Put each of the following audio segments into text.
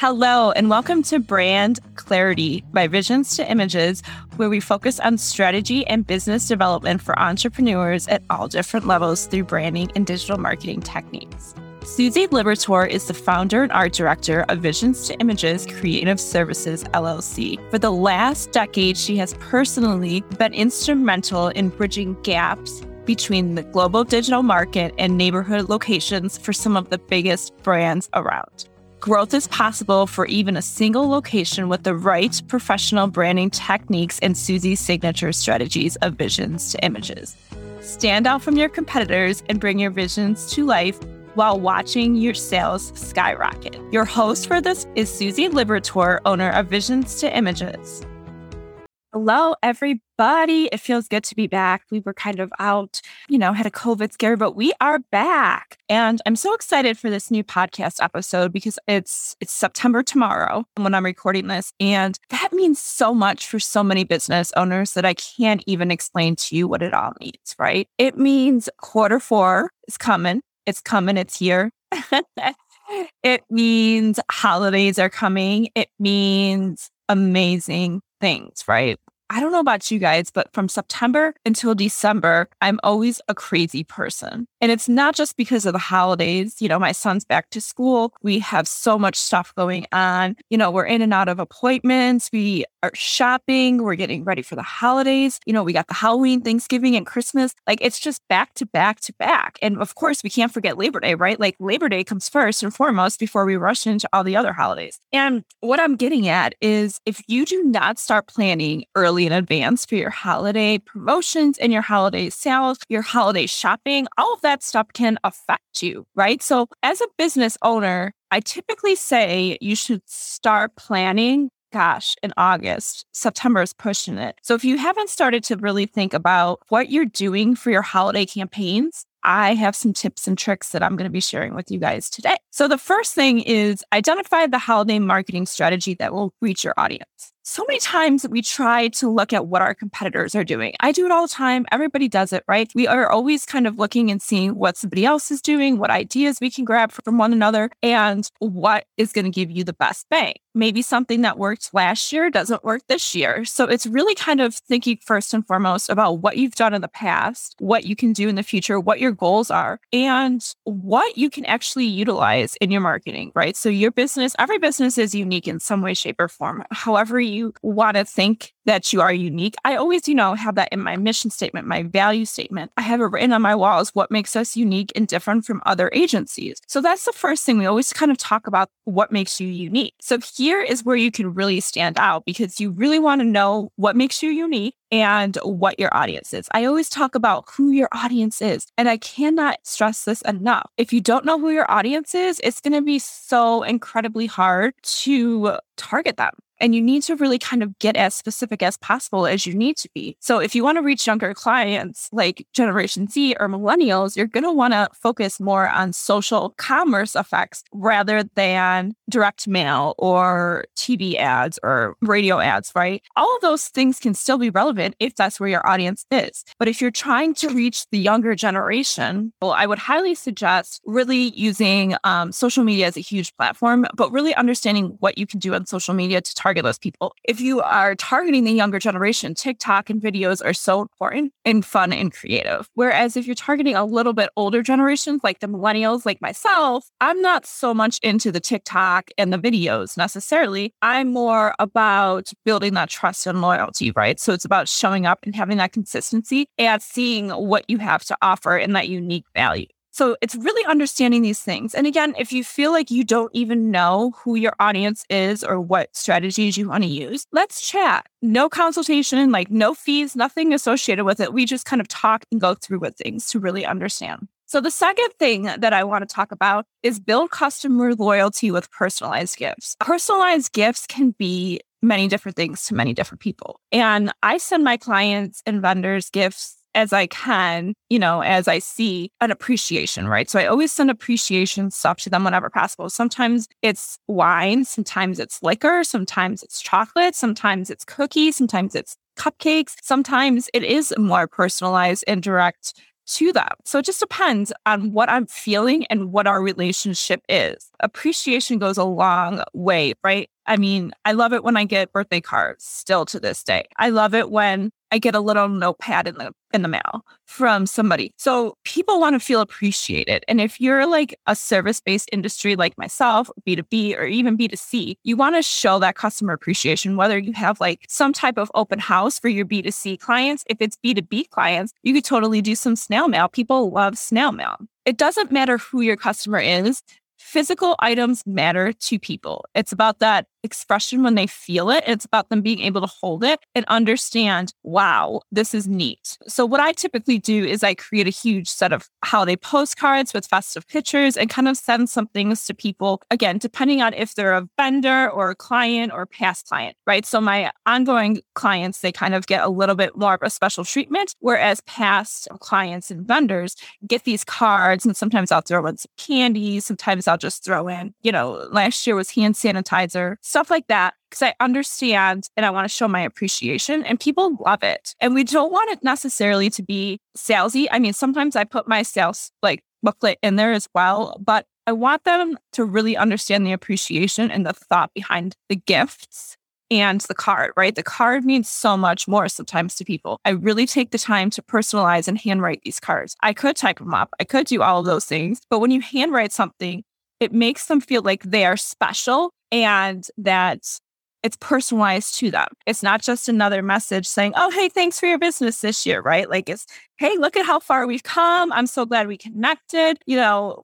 Hello, and welcome to Brand Clarity by Visions to Images, where we focus on strategy and business development for entrepreneurs at all different levels through branding and digital marketing techniques. Suzy Liberatore is the founder and art director of Visions to Images Creative Services, LLC. For the last decade, she has personally been instrumental in bridging gaps between the global digital market and neighborhood locations for some of the biggest brands around. Growth is possible for even a single location with the right professional branding techniques and Suzy's signature strategies of Visions to Images. Stand out from your competitors and bring your visions to life while watching your sales skyrocket. Your host for this is Suzy Liberatore, owner of Visions to Images. Hello, everybody. It feels good to be back. We were kind of out, had a COVID scare, but we are back. And I'm so excited for this new podcast episode because it's September tomorrow when I'm recording this. And that means so much for so many business owners that I can't even explain to you what it all means, right? It means quarter four is coming. It's coming. It's here. It means holidays are coming. It means amazing things, right? I don't know about you guys, but from September until December, I'm always a crazy person. And it's not just because of the holidays. My son's back to school. We have so much stuff going on. We're in and out of appointments. We are shopping. We're getting ready for the holidays. We got the Halloween, Thanksgiving, and Christmas. It's just back to back to back. And of course, we can't forget Labor Day, right? Labor Day comes first and foremost before we rush into all the other holidays. And what I'm getting at is if you do not start planning early in advance for your holiday promotions and your holiday sales, your holiday shopping, all of that stuff can affect you, right? So as a business owner, I typically say you should start planning, in August. September is pushing it. So if you haven't started to really think about what you're doing for your holiday campaigns, I have some tips and tricks that I'm going to be sharing with you guys today. So the first thing is identify the holiday marketing strategy that will reach your audience. So many times we try to look at what our competitors are doing. I do it all the time. Everybody does it, right? We are always kind of looking and seeing what somebody else is doing, what ideas we can grab from one another, and what is going to give you the best bang. Maybe something that worked last year doesn't work this year. So it's really kind of thinking first and foremost about what you've done in the past, what you can do in the future, what your goals are, and what you can actually utilize in your marketing, right? So your business, every business is unique in some way, shape, or form. However you want to think that you are unique. I always, have that in my mission statement, my value statement. I have it written on my walls, what makes us unique and different from other agencies. So that's the first thing. We always kind of talk about what makes you unique. So here is where you can really stand out because you really want to know what makes you unique and what your audience is. I always talk about who your audience is, and I cannot stress this enough. If you don't know who your audience is, it's going to be so incredibly hard to target them. And you need to really kind of get as specific as possible as you need to be. So if you want to reach younger clients like Generation Z or millennials, you're going to want to focus more on social commerce effects rather than direct mail or TV ads or radio ads, right? All of those things can still be relevant if that's where your audience is. But if you're trying to reach the younger generation, well, I would highly suggest really using social media as a huge platform, but really understanding what you can do on social media to target those people. If you are targeting the younger generation, TikTok and videos are so important and fun and creative. Whereas if you're targeting a little bit older generations, like the millennials, like myself, I'm not so much into the TikTok and the videos necessarily. I'm more about building that trust and loyalty, right? So it's about showing up and having that consistency and seeing what you have to offer and that unique value. So it's really understanding these things. And again, if you feel like you don't even know who your audience is or what strategies you want to use, let's chat. No consultation, no fees, nothing associated with it. We just kind of talk and go through with things to really understand. So the second thing that I want to talk about is build customer loyalty with personalized gifts. Personalized gifts can be many different things to many different people. And I send my clients and vendors gifts as I can, as I see an appreciation, right? So I always send appreciation stuff to them whenever possible. Sometimes it's wine, sometimes it's liquor, sometimes it's chocolate, sometimes it's cookies, sometimes it's cupcakes. Sometimes it is more personalized and direct to them. So it just depends on what I'm feeling and what our relationship is. appreciation goes a long way, right? I mean, I love it when I get birthday cards still to this day. I love it when I get a little notepad in the mail from somebody. So people want to feel appreciated. And if you're like a service-based industry like myself, B2B or even B2C, you want to show that customer appreciation, whether you have like some type of open house for your B2C clients. If it's B2B clients, you could totally do some snail mail. People love snail mail. It doesn't matter who your customer is. Physical items matter to people. It's about that expression when they feel it. It's about them being able to hold it and understand, wow, this is neat. So what I typically do is I create a huge set of holiday postcards with festive pictures and kind of send some things to people, again, depending on if they're a vendor or a client or past client, right? So my ongoing clients, they kind of get a little bit more of a special treatment, whereas past clients and vendors get these cards, and sometimes I'll throw in some candy. Sometimes I'll just throw in, last year was hand sanitizer, stuff like that, because I understand and I want to show my appreciation, and people love it. And we don't want it necessarily to be salesy. I mean, sometimes I put my sales booklet in there as well, but I want them to really understand the appreciation and the thought behind the gifts and the card, right? The card means so much more sometimes to people. I really take the time to personalize and handwrite these cards. I could type them up. I could do all of those things. But when you handwrite something, it makes them feel like they are special and that it's personalized to them. It's not just another message saying, oh, hey, thanks for your business this year, right? Like it's, hey, look at how far we've come. I'm so glad we connected,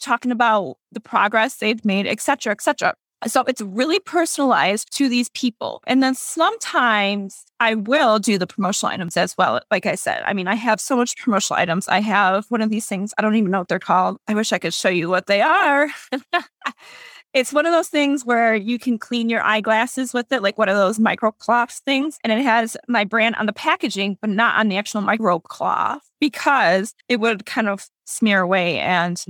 talking about the progress they've made, et cetera, et cetera. So it's really personalized to these people. And then sometimes I will do the promotional items as well. Like I said, I mean, I have so much promotional items. I have one of these things. I don't even know what they're called. I wish I could show you what they are. It's one of those things where you can clean your eyeglasses with it, like one of those microcloths things. And it has my brand on the packaging, but not on the actual microcloth because it would kind of smear away and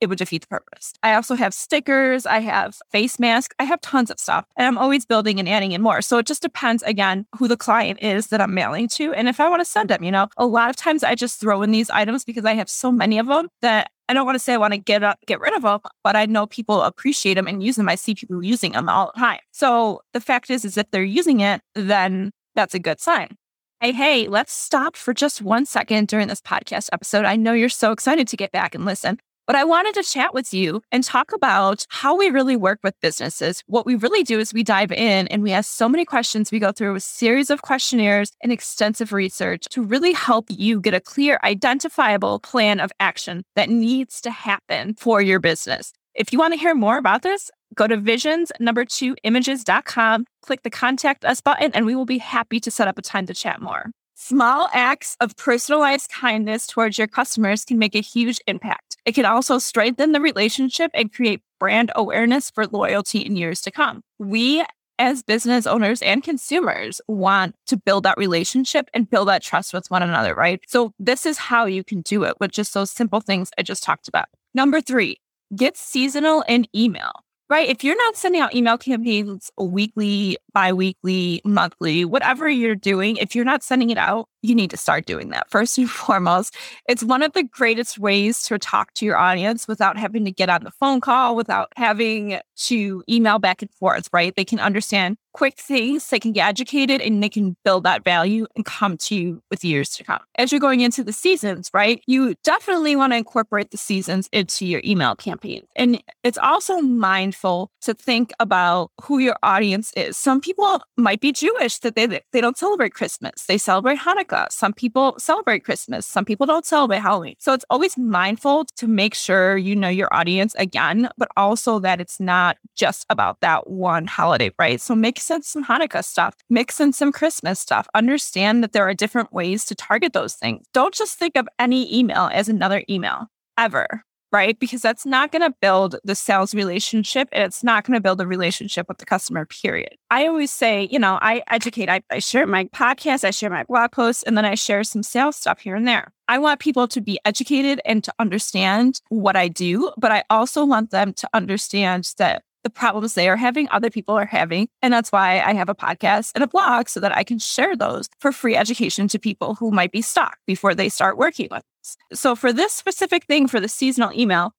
it would defeat the purpose. I also have stickers. I have face masks. I have tons of stuff. And I'm always building and adding in more. So it just depends, again, who the client is that I'm mailing to. And if I want to send them, a lot of times I just throw in these items because I have so many of them that I don't want to say I want to get rid of them, but I know people appreciate them and use them. I see people using them all the time. So the fact is if they're using it, then that's a good sign. Hey, let's stop for just 1 second during this podcast episode. I know you're so excited to get back and listen. But I wanted to chat with you and talk about how we really work with businesses. What we really do is we dive in and we ask so many questions. We go through a series of questionnaires and extensive research to really help you get a clear, identifiable plan of action that needs to happen for your business. If you want to hear more about this, go to visions2images.com, click the Contact Us button, and we will be happy to set up a time to chat more. Small acts of personalized kindness towards your customers can make a huge impact. It can also strengthen the relationship and create brand awareness for loyalty in years to come. We, as business owners and consumers, want to build that relationship and build that trust with one another, right? So this is how you can do it with just those simple things I just talked about. Number 3, get seasonal in email. Right? If you're not sending out email campaigns weekly, bi-weekly, monthly, whatever you're doing, if you're not sending it out, you need to start doing that. First and foremost, it's one of the greatest ways to talk to your audience without having to get on the phone call, without having to email back and forth, right? They can understand quick things, they can get educated, and they can build that value and come to you with years to come. As you're going into the seasons, right? You definitely want to incorporate the seasons into your email campaign. And it's also mindful to think about who your audience is. Some people might be Jewish that they don't celebrate Christmas. They celebrate Hanukkah. Some people celebrate Christmas. Some people don't celebrate Halloween. So it's always mindful to make sure you know your audience again, but also that it's not just about that one holiday, right? So mix in some Hanukkah stuff, mix in some Christmas stuff. Understand that there are different ways to target those things. Don't just think of any email as another email ever. Right? Because that's not going to build the sales relationship and it's not going to build a relationship with the customer, period. I always say, I educate, I share my podcast, I share my blog posts, and then I share some sales stuff here and there. I want people to be educated and to understand what I do, but I also want them to understand that the problems they are having, other people are having. And that's why I have a podcast and a blog so that I can share those for free education to people who might be stuck before they start working with us. So for this specific thing, for the seasonal email,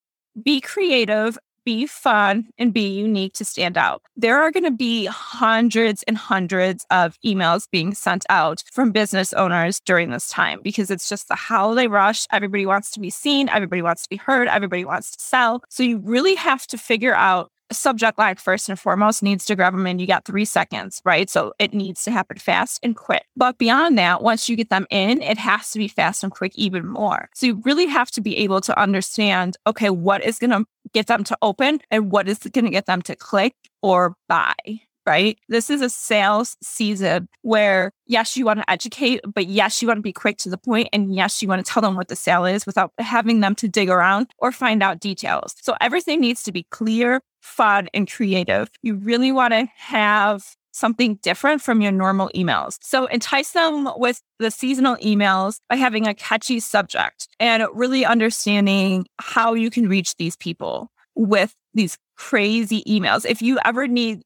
be creative, be fun and be unique to stand out. There are going to be hundreds and hundreds of emails being sent out from business owners during this time because it's just the holiday rush. Everybody wants to be seen. Everybody wants to be heard. Everybody wants to sell. So you really have to figure out a subject line first and foremost needs to grab them in. You got 3 seconds, right? So it needs to happen fast and quick. But beyond that, once you get them in, it has to be fast and quick even more. So you really have to be able to understand, okay, what is going to get them to open and what is going to get them to click or buy, right? This is a sales season where yes, you want to educate, but yes, you want to be quick to the point. And yes, you want to tell them what the sale is without having them to dig around or find out details. So everything needs to be clear, fun, and creative. You really want to have something different from your normal emails. So entice them with the seasonal emails by having a catchy subject and really understanding how you can reach these people with these crazy emails. If you ever need,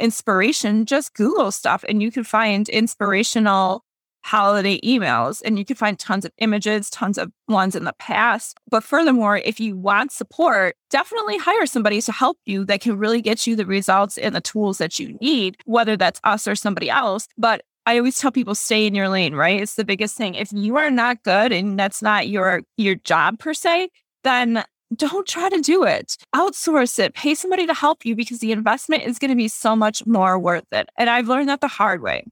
inspiration, just Google stuff and you can find inspirational holiday emails and you can find tons of images, tons of ones in the past. But furthermore, if you want support, definitely hire somebody to help you that can really get you the results and the tools that you need, whether that's us or somebody else. But I always tell people, stay in your lane, right? It's the biggest thing. If you are not good and that's not your job per se, then don't try to do it. Outsource it. Pay somebody to help you because the investment is going to be so much more worth it. And I've learned that the hard way.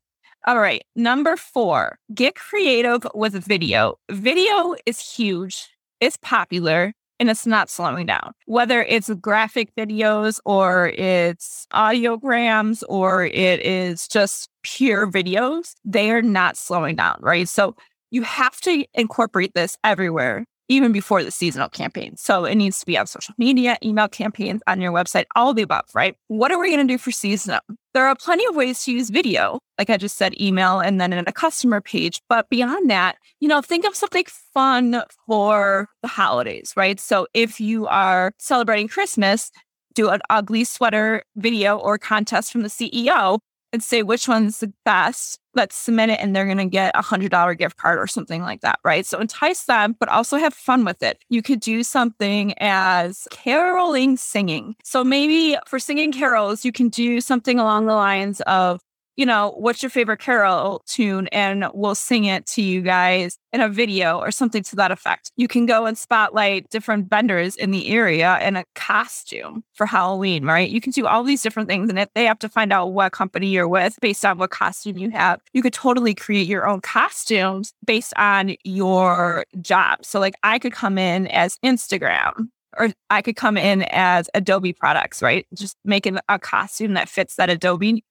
All right. 4, get creative with video. Video is huge. It's popular and it's not slowing down. Whether it's graphic videos or it's audiograms or it is just pure videos, they are not slowing down, right? So you have to incorporate this everywhere, even before the seasonal campaign. So it needs to be on social media, email campaigns, on your website, all of the above, right? What are we going to do for seasonal? There are plenty of ways to use video, like I just said, email and then in a customer page. But beyond that, think of something fun for the holidays, right? So if you are celebrating Christmas, do an ugly sweater video or contest from the CEO and say which one's the best. Let's submit it and they're going to get a $100 gift card or something like that, right? So entice them, but also have fun with it. You could do something as caroling singing. So maybe for singing carols, you can do something along the lines of, what's your favorite carol tune? And we'll sing it to you guys in a video or something to that effect. You can go and spotlight different vendors in the area in a costume for Halloween, right? You can do all these different things. And if they have to find out what company you're with based on what costume you have, you could totally create your own costumes based on your job. So like I could come in as Instagram. Or I could come in as Adobe products, right? Just making a costume that fits that Adobe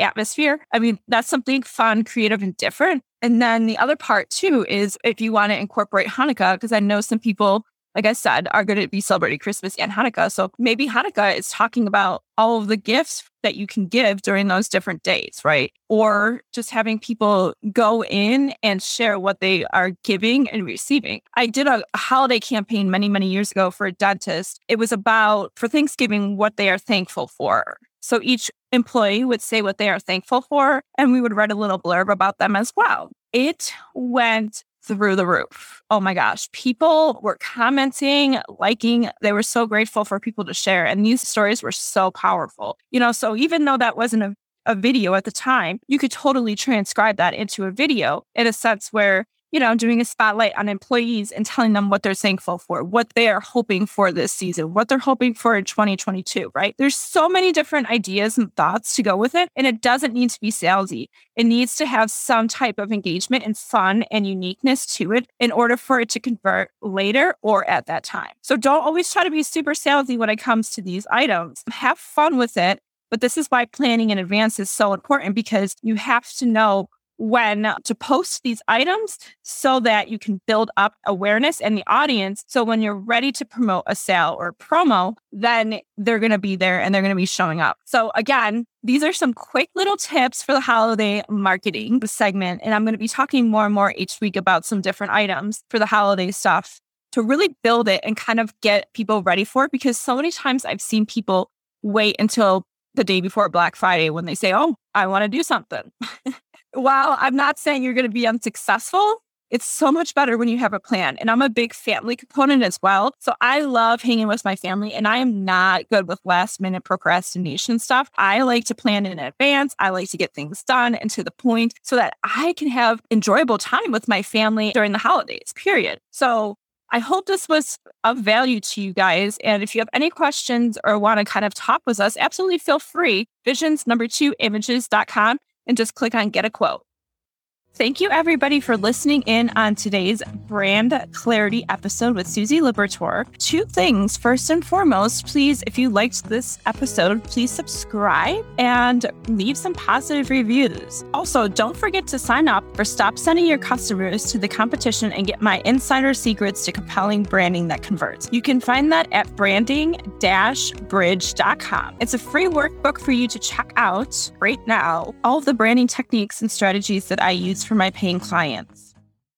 atmosphere. I mean, that's something fun, creative, and different. And then the other part too is if you want to incorporate Hanukkah, because I know some people, like I said, are going to be celebrating Christmas and Hanukkah. So maybe Hanukkah is talking about all of the gifts that you can give during those different days, right? Or just having people go in and share what they are giving and receiving. I did a holiday campaign many, many years ago for a dentist. It was about, for Thanksgiving, what they are thankful for. So each employee would say what they are thankful for, and we would write a little blurb about them as well. It went through the roof. Oh my gosh. People were commenting, liking. They were so grateful for people to share. And these stories were so powerful. So even though that wasn't a video at the time, you could totally transcribe that into a video in a sense where, doing a spotlight on employees and telling them what they're thankful for, what they are hoping for this season, what they're hoping for in 2022, right? There's so many different ideas and thoughts to go with it. And it doesn't need to be salesy. It needs to have some type of engagement and fun and uniqueness to it in order for it to convert later or at that time. So don't always try to be super salesy when it comes to these items. Have fun with it. But this is why planning in advance is so important, because you have to know when to post these items so that you can build up awareness and the audience. So when you're ready to promote a sale or promo, then they're going to be there and they're going to be showing up. So again, these are some quick little tips for the holiday marketing segment. And I'm going to be talking more and more each week about some different items for the holiday stuff to really build it and kind of get people ready for it. Because so many times I've seen people wait until the day before Black Friday when they say, oh, I want to do something. While I'm not saying you're going to be unsuccessful, It's so much better when you have a plan. And I'm a big family component as well. So I love hanging with my family, and I am not good with last minute procrastination stuff. I like to plan in advance. I like to get things done and to the point so that I can have enjoyable time with my family during the holidays, period. So I hope this was of value to you guys. And if you have any questions or want to kind of talk with us, absolutely feel free. Visions2images.com and just click on Get a Quote. Thank you, everybody, for listening in on today's Brand Clarity episode with Suzy Liberatore. Two things. First and foremost, please, if you liked this episode, please subscribe and leave some positive reviews. Also, don't forget to sign up for Stop Sending Your Customers to the Competition and Get My Insider Secrets to Compelling Branding That Converts. You can find that at branding-bridge.com. It's a free workbook for you to check out right now. All of the branding techniques and strategies that I use for my paying clients.